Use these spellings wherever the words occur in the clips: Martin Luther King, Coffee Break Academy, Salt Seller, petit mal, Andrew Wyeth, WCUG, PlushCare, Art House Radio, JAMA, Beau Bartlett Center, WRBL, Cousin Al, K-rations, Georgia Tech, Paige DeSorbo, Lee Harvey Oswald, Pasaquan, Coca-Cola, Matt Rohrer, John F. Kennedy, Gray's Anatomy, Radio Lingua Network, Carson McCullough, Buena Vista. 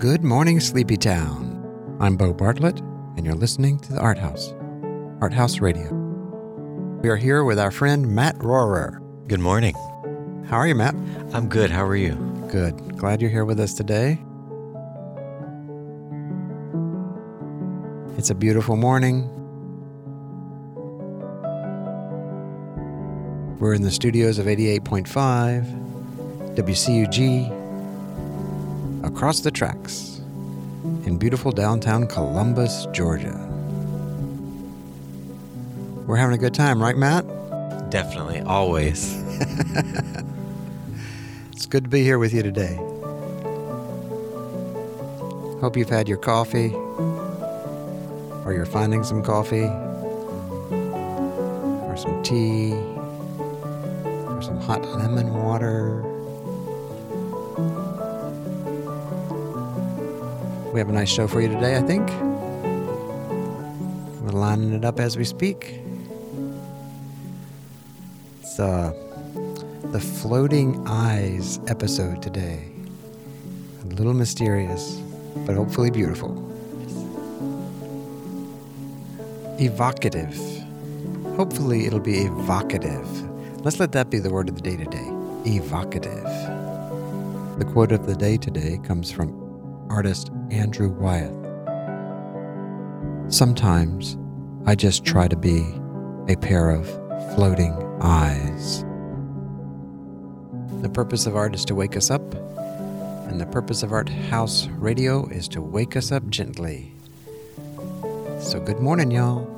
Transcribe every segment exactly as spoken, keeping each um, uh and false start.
Good morning, Sleepy Town. I'm Beau Bartlett, and you're listening to the Art House, Art House Radio. We are here with our friend Matt Rohrer. Good morning. How are you, Matt? I'm good. How are you? Good. Glad you're here with us today. It's a beautiful morning. We're in the studios of eighty-eight point five, W C U G. Across the tracks in beautiful downtown Columbus, Georgia. We're having a good time, right, Matt? Definitely, always. It's good to be here with you today. Hope you've had your coffee, or you're finding some coffee, or some tea, or some hot lemon water. We have a nice show for you today, I think. We're lining it up as we speak. It's uh, the Floating Eyes episode today. A little mysterious, but hopefully beautiful. Evocative. Hopefully it'll be evocative. Let's let that be the word of the day today. Evocative. The quote of the day today comes from artist Andrew Wyeth. Sometimes I just try to be a pair of floating eyes. The purpose of art is to wake us up, and the purpose of Art House Radio is to wake us up gently. So good morning, y'all.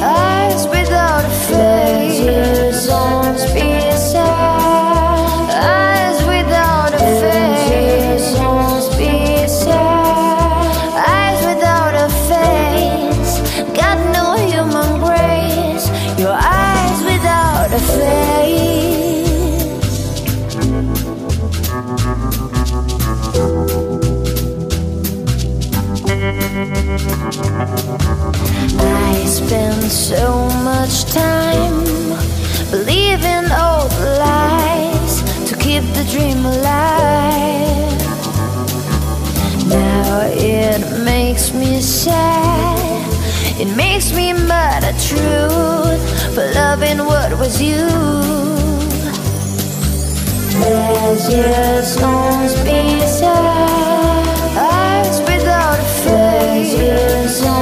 Eyes without a face, eyes without a face,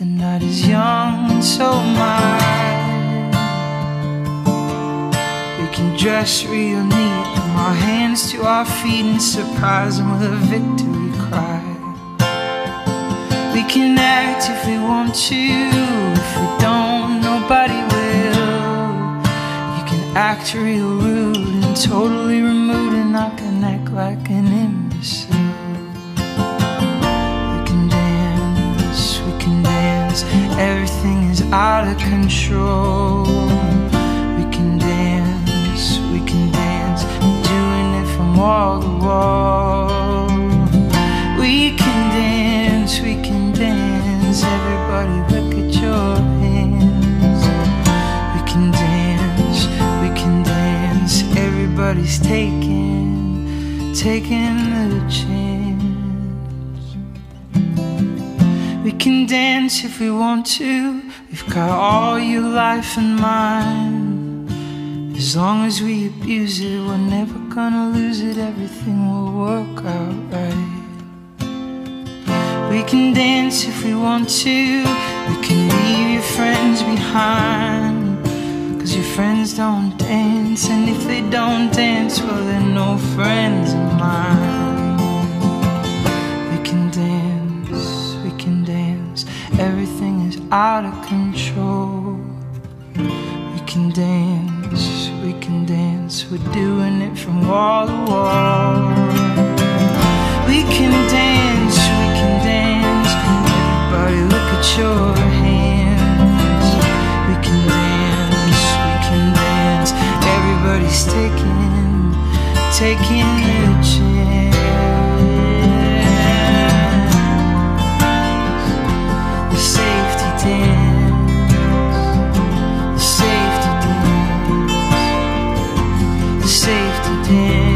The night is young and so mine. We can dress real neat from our hands to our feet and surprise them with a victory cry. We can act if we want to, if we don't, nobody will. You can act real rude and totally removed, and I can act like an imbecile. Everything is out of control. We can dance, we can dance, we're doing it from wall to wall. We can dance, we can dance, everybody look at your hands. We can dance, we can dance, everybody's taking, taking the chance. We can dance if we want to. We've got all your life in mind. As long as we abuse it, we're never gonna lose it. Everything will work out right. We can dance if we want to. We can leave your friends behind, 'cause your friends don't dance, and if they don't dance, well, they're no friends of mine. We can dance, everything is out of control. We can dance, we can dance, we're doing it from wall to wall. We can dance, we can dance, everybody look at your hands. We can dance, we can dance, everybody's taking, taking a chance. Safety dance, the safety dance, the safety dance.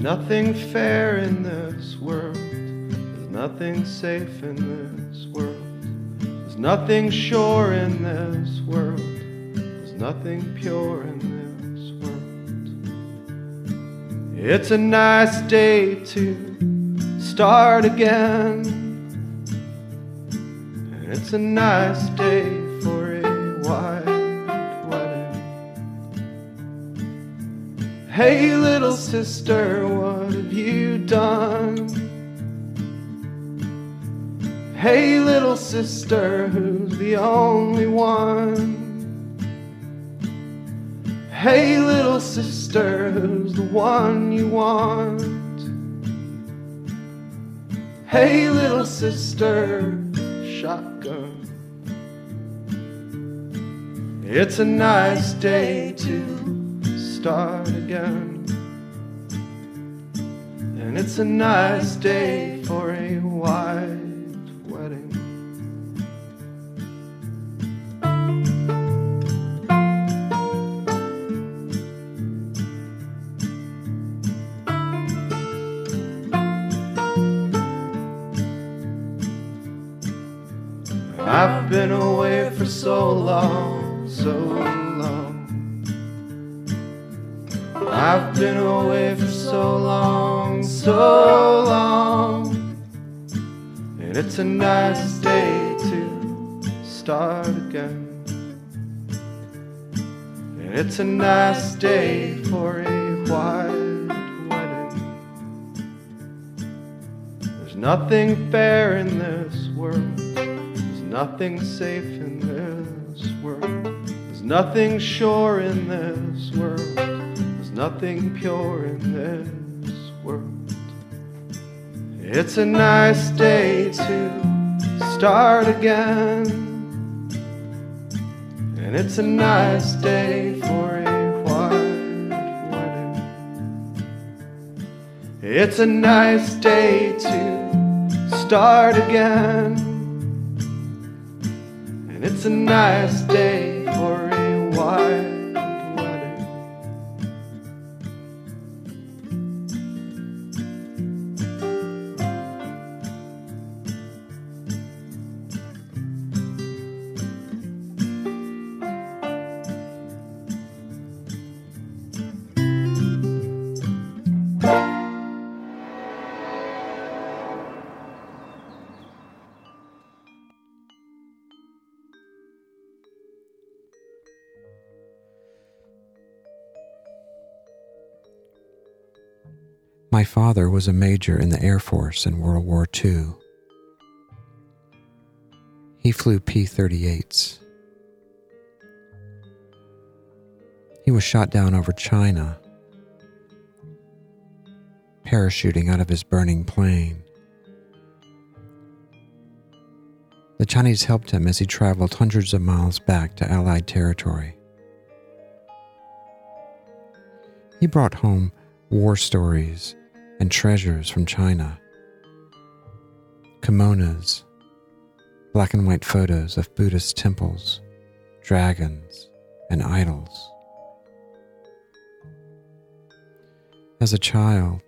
nothing fair in this world. There's nothing safe in this world. There's nothing sure in this world. There's nothing pure in this world. It's a nice day to start again, and it's a nice day for a while. Hey, little sister, what have you done? Hey, little sister, who's the only one? Hey, little sister, who's the one you want? Hey, little sister, shotgun. It's a nice day to start again, and it's a nice day for a white wedding. I've been away for so long, so long. I've been away for so long, so long. And it's a nice day to start again, and it's a nice day for a white wedding. There's nothing fair in this world. There's nothing safe in this world. There's nothing sure in this world. Nothing pure in this world. It's a nice day to start again, and it's a nice day for a white wedding. It's a nice day to start again, and it's a nice day for a white. My father was a major in the Air Force in World War Two. He flew P thirty-eights. He was shot down over China, parachuting out of his burning plane. The Chinese helped him as he traveled hundreds of miles back to Allied territory. He brought home war stories and treasures from China. Kimonos, black and white photos of Buddhist temples, dragons, and idols. As a child,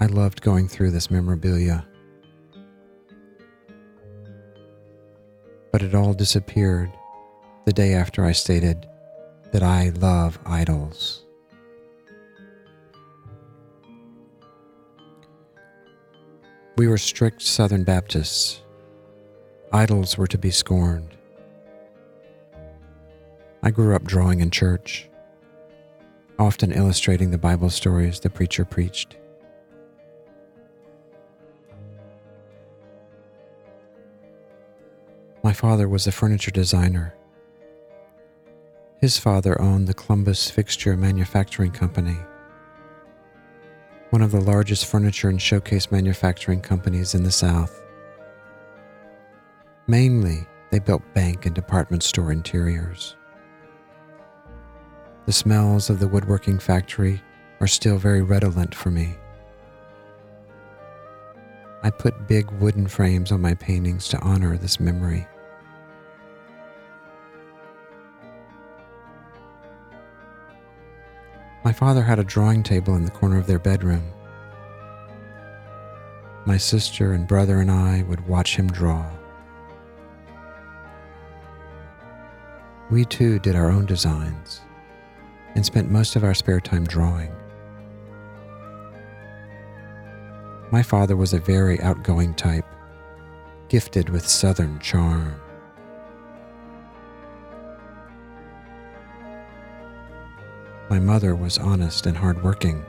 I loved going through this memorabilia, but it all disappeared the day after I stated that I love idols. We were strict Southern Baptists. Idols were to be scorned. I grew up drawing in church, often illustrating the Bible stories the preacher preached. My father was a furniture designer. His father owned the Columbus Fixture Manufacturing Company, one of the largest furniture and showcase manufacturing companies in the South. Mainly, they built bank and department store interiors. The smells of the woodworking factory are still very redolent for me. I put big wooden frames on my paintings to honor this memory. My father had a drawing table in the corner of their bedroom. My sister and brother and I would watch him draw. We too did our own designs and spent most of our spare time drawing. My father was a very outgoing type, gifted with Southern charm. My mother was honest and hardworking.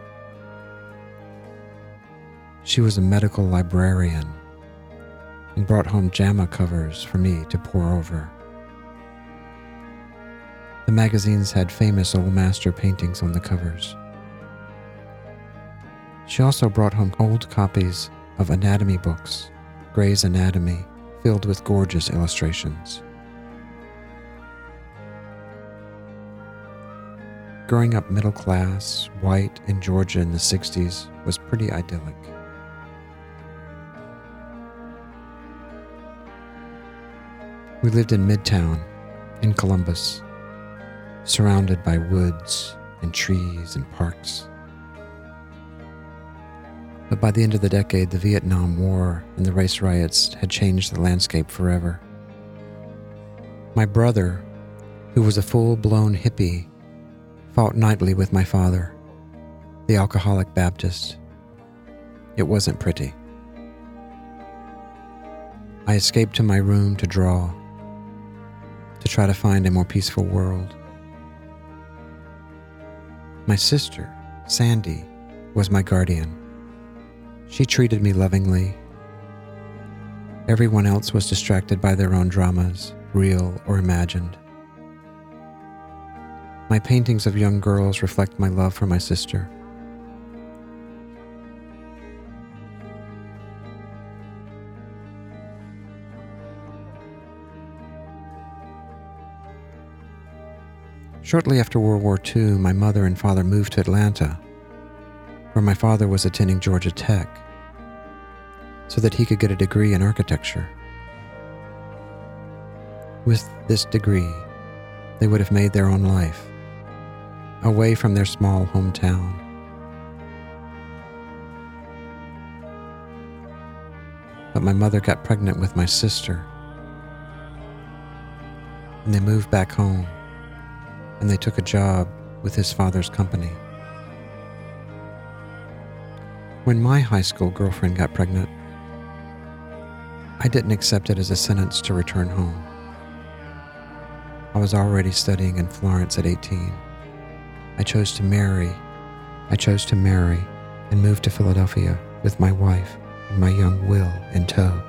She was a medical librarian and brought home JAMA covers for me to pore over. The magazines had famous old master paintings on the covers. She also brought home old copies of anatomy books, Gray's Anatomy, filled with gorgeous illustrations. Growing up middle class, white, in Georgia in the sixties was pretty idyllic. We lived in Midtown, in Columbus, surrounded by woods and trees and parks. But by the end of the decade, the Vietnam War and the race riots had changed the landscape forever. My brother, who was a full-blown hippie, fought nightly with my father, the alcoholic Baptist. It wasn't pretty. I escaped to my room to draw, to try to find a more peaceful world. My sister, Sandy, was my guardian. She treated me lovingly. Everyone else was distracted by their own dramas, real or imagined. My paintings of young girls reflect my love for my sister. Shortly after World War Two, my mother and father moved to Atlanta, where my father was attending Georgia Tech, so that he could get a degree in architecture. With this degree, they would have made their own life, away from their small hometown. But my mother got pregnant with my sister, and they moved back home, and they took a job with his father's company. When my high school girlfriend got pregnant, I didn't accept it as a sentence to return home. I was already studying in Florence at eighteen. I chose to marry. I chose to marry and move to Philadelphia with my wife and my young Will in tow.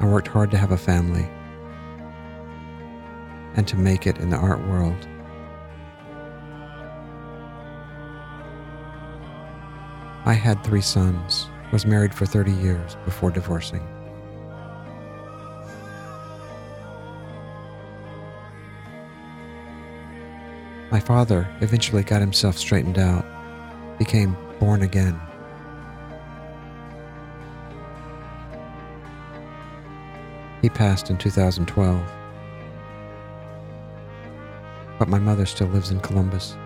I worked hard to have a family and to make it in the art world. I had three sons, was married for thirty years before divorcing. My father eventually got himself straightened out, became born again. He passed in two thousand twelve, but my mother still lives in Columbus.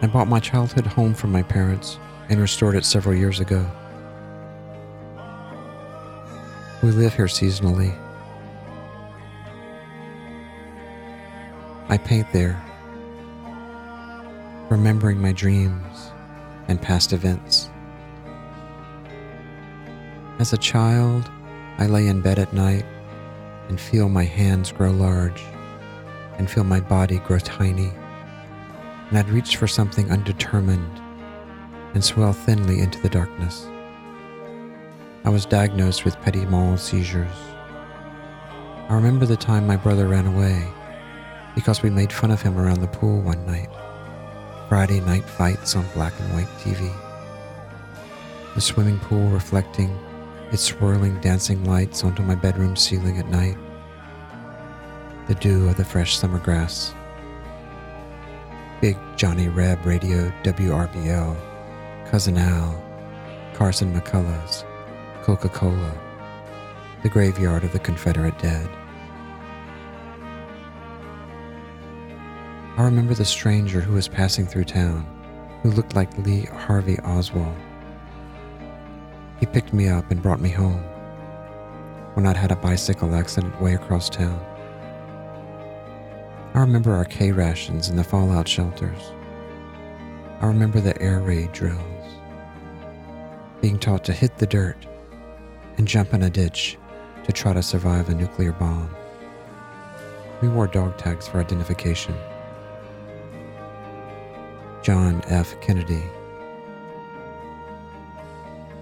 I bought my childhood home from my parents and restored it several years ago. We live here seasonally. I paint there, remembering my dreams and past events. As a child, I lay in bed at night and feel my hands grow large and feel my body grow tiny, and I'd reach for something undetermined and swell thinly into the darkness. I was diagnosed with petit mal seizures. I remember the time my brother ran away because we made fun of him around the pool one night. Friday night fights on black and white T V. The swimming pool reflecting its swirling dancing lights onto my bedroom ceiling at night. The dew of the fresh summer grass. Big Johnny Reb radio W R B L, Cousin Al, Carson McCullough's, Coca-Cola, the graveyard of the Confederate dead. I remember the stranger who was passing through town, who looked like Lee Harvey Oswald. He picked me up and brought me home, when I'd had a bicycle accident way across town. I remember our K-rations in the fallout shelters. I remember the air raid drills, being taught to hit the dirt and jump in a ditch to try to survive a nuclear bomb. We wore dog tags for identification. John F. Kennedy.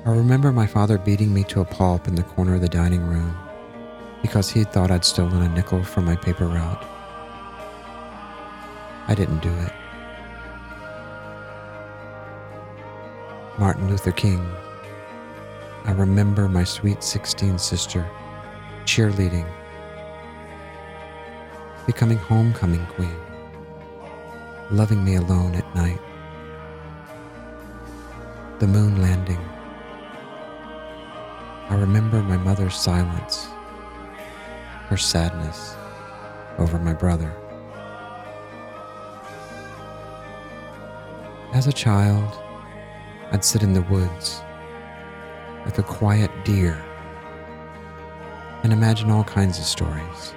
I remember my father beating me to a pulp in the corner of the dining room because he thought I'd stolen a nickel from my paper route. I didn't do it. Martin Luther King. I remember my sweet sixteen sister cheerleading, becoming homecoming queen, loving me alone at night. The moon landing. I remember my mother's silence, her sadness over my brother. As a child, I'd sit in the woods like a quiet deer and imagine all kinds of stories.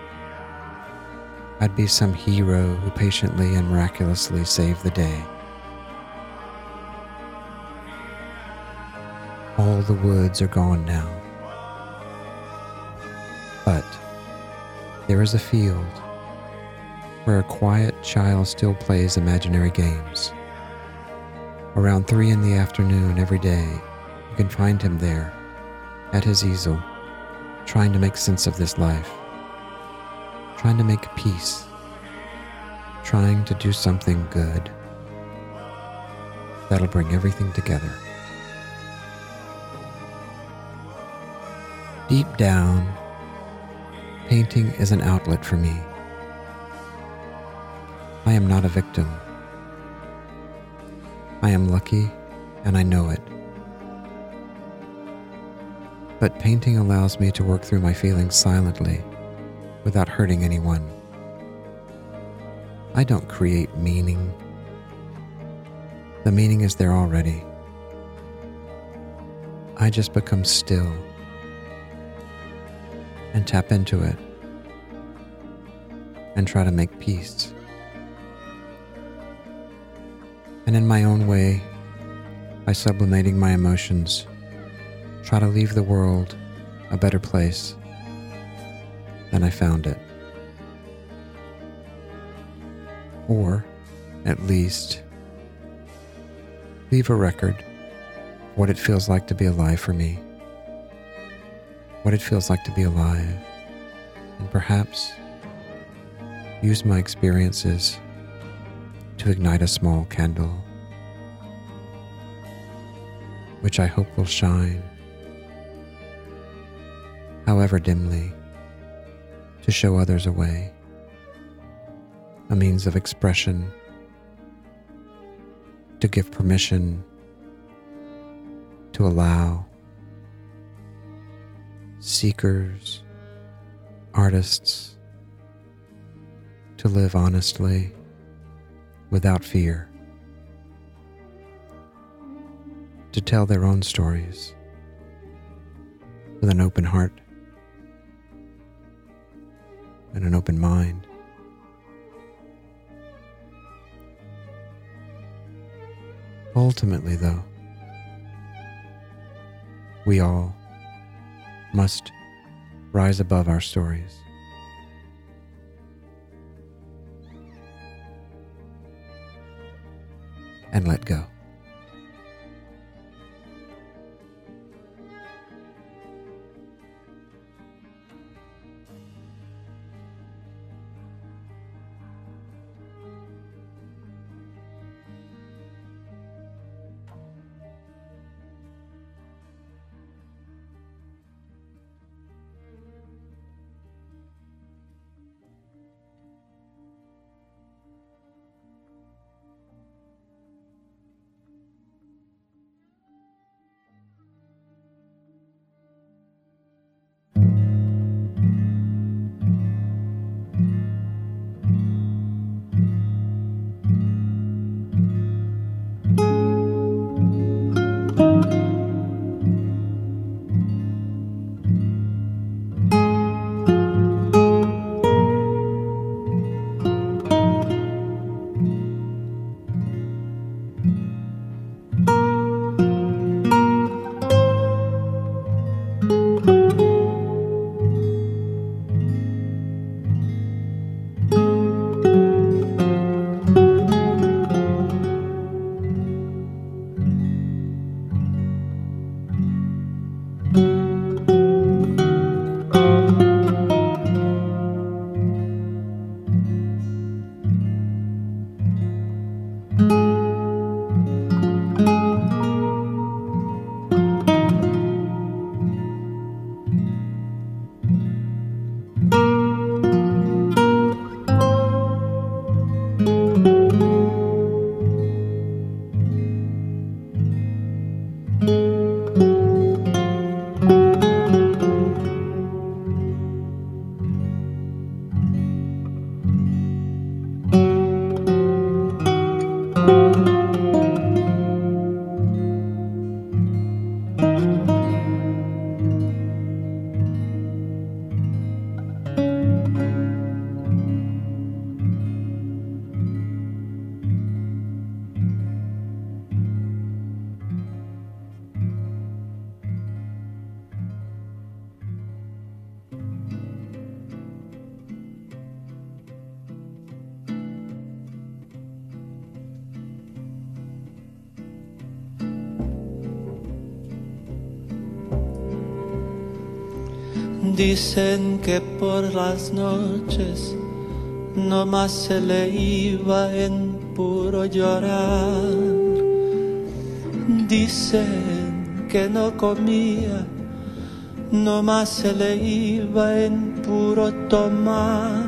I'd be some hero who patiently and miraculously saved the day. All the woods are gone now, but there is a field where a quiet child still plays imaginary games. Around three in the afternoon every day, you can find him there, at his easel, trying to make sense of this life, trying to make peace, trying to do something good that'll bring everything together. Deep down, painting is an outlet for me. I am not a victim. I am lucky, and I know it. But painting allows me to work through my feelings silently, without hurting anyone. I don't create meaning. The meaning is there already. I just become still and tap into it and try to make peace. And in my own way, by sublimating my emotions, try to leave the world a better place than I found it. Or, at least, leave a record of what it feels like to be alive for me, what it feels like to be alive, and perhaps use my experiences to ignite a small candle, which I hope will shine, however dimly, to show others a way, a means of expression, to give permission, to allow. Seekers, artists, to live honestly, without fear, to tell their own stories with an open heart and an open mind. Ultimately, though, we all must rise above our stories. And let go. Dicen que por las noches no más se le iba en puro llorar. Dicen que no comía, no más se le iba en puro tomar.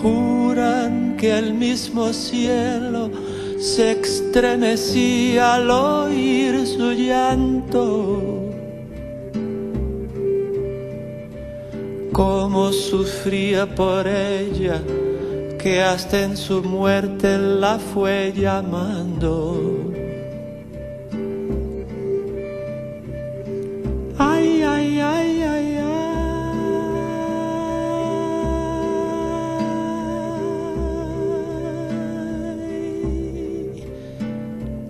Juran que el mismo cielo se estremecía al oír su llanto. Cómo sufría por ella, que hasta en su muerte la fue llamando. Ay, ay, ay, ay, ay.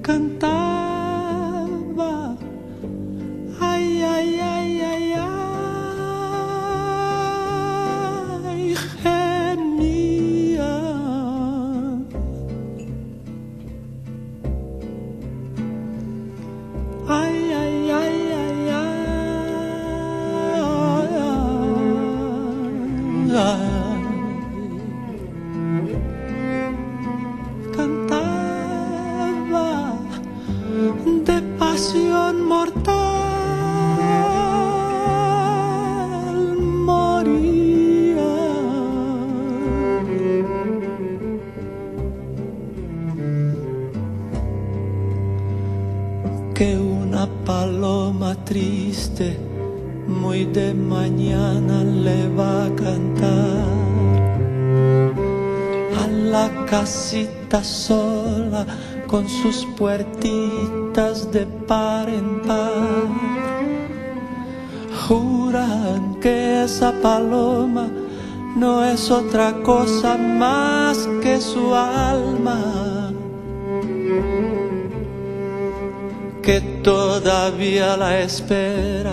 Cantaba, ay, ay, ay, ay, ay, gemía. Ay, ay, ay, ay, ay, ay. Mortal moría. Que una paloma triste muy de mañana le va a cantar a la casita sola con sus puertitas de par en par. Juran que esa paloma no es otra cosa más que su alma, que todavía la espera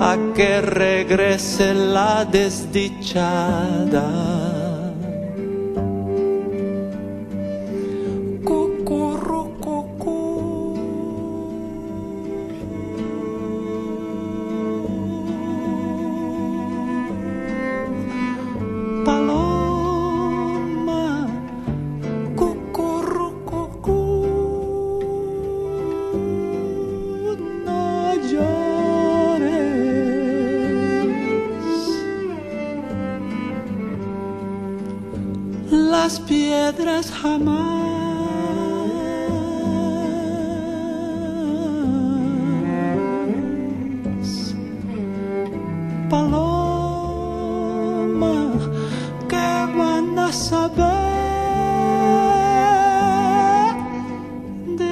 a que regrese la desdichada. Las piedras jamás, paloma, que van a saber de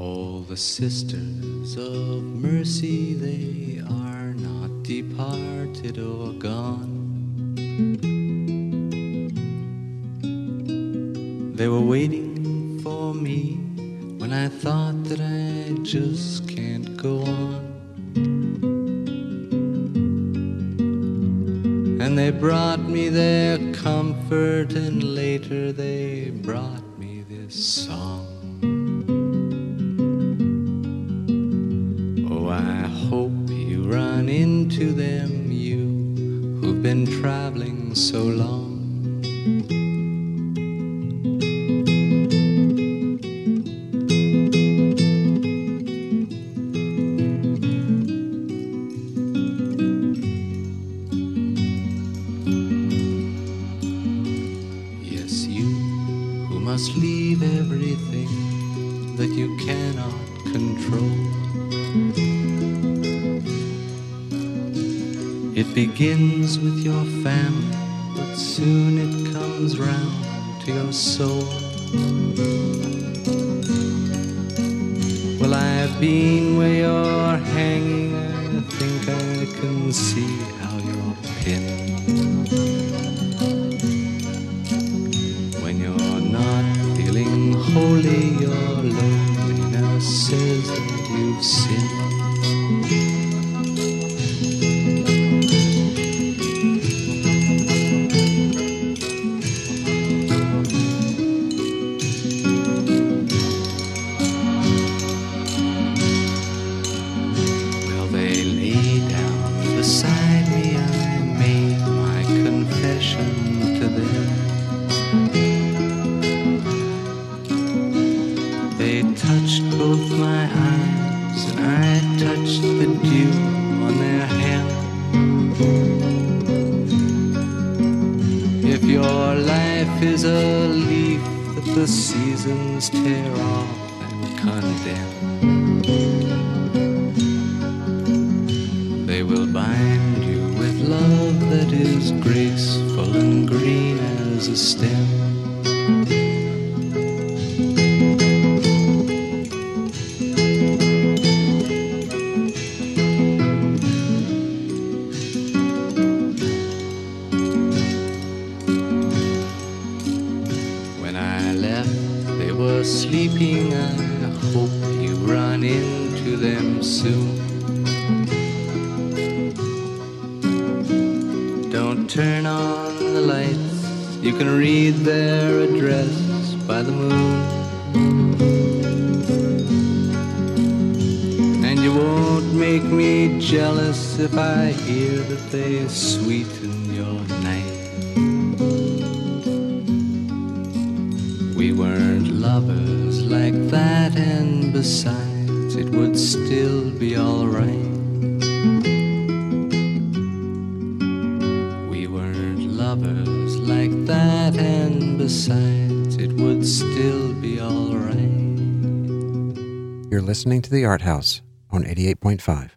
All the sisters of mercy, they are not departed or gone. They were waiting for me when I thought that I just can't go on. And they brought me their comfort, and later they brought me this song. Run into them, you who've been traveling so long. Yes, you who must leave everything that you cannot control. It begins with your family, but soon it comes round to your soul. Well, I've been where you're hanging, I think I can see how you're pinned. When you're not feeling holy, your loneliness says that you've sinned. Listening to the Art House on eighty-eight point five.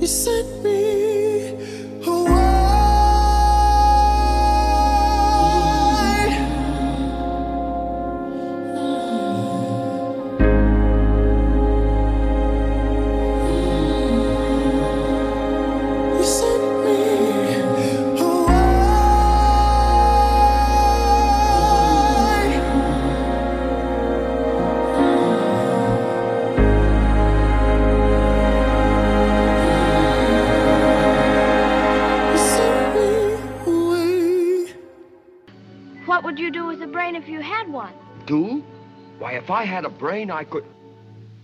You sent me away. You sent me What would you do with a brain if you had one? Do? Why, if I had a brain, I could...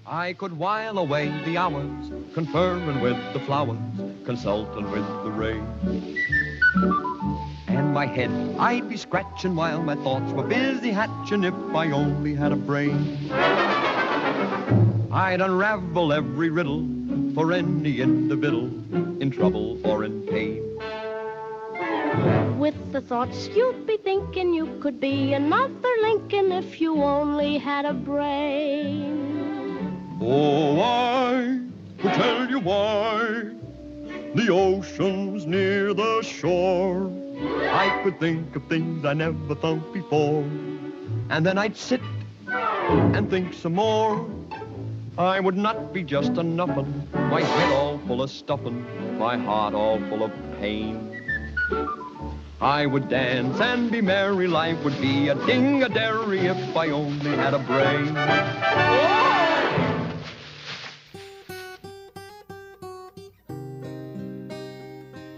I could while away the hours, conferring with the flowers, consulting with the rain. And my head, I'd be scratching while my thoughts were busy hatching if I only had a brain. I'd unravel every riddle for any individual in trouble or in pain. With the thoughts you'd be thinking, you could be another Lincoln if you only had a brain. Oh, I could tell you why the ocean's near the shore. I could think of things I never thought before, and then I'd sit and think some more. I would not be just a nuffin', my head all full of stuffin', my heart all full of pain. I would dance and be merry, life would be a ding-a-derry if I only had a brain.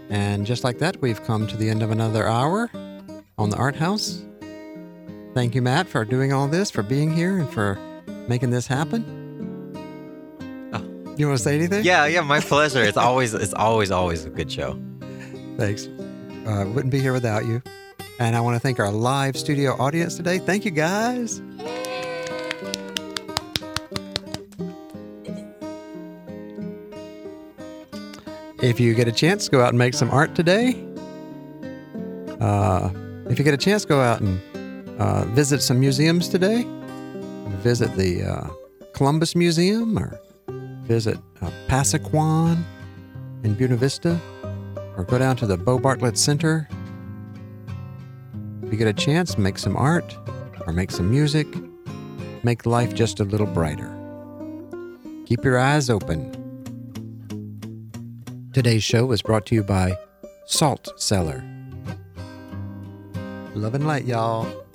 And just like that, we've come to the end of another hour on the Art House. Thank you, Matt, for doing all this, for being here, and for making this happen. Oh. You want to say anything? Yeah, yeah, my pleasure. It's always, it's always, always a good show. Thanks. I uh, wouldn't be here without you. And I want to thank our live studio audience today. Thank you, guys. If you get a chance, go out and make some art today. Uh, if you get a chance, go out and uh, visit some museums today. Visit the uh, Columbus Museum, or visit uh, Pasaquan in Buena Vista. Or go down to the Beau Bartlett Center. If you get a chance, make some art or make some music. Make life just a little brighter. Keep your eyes open. Today's show was brought to you by Salt Seller. Love and light, y'all.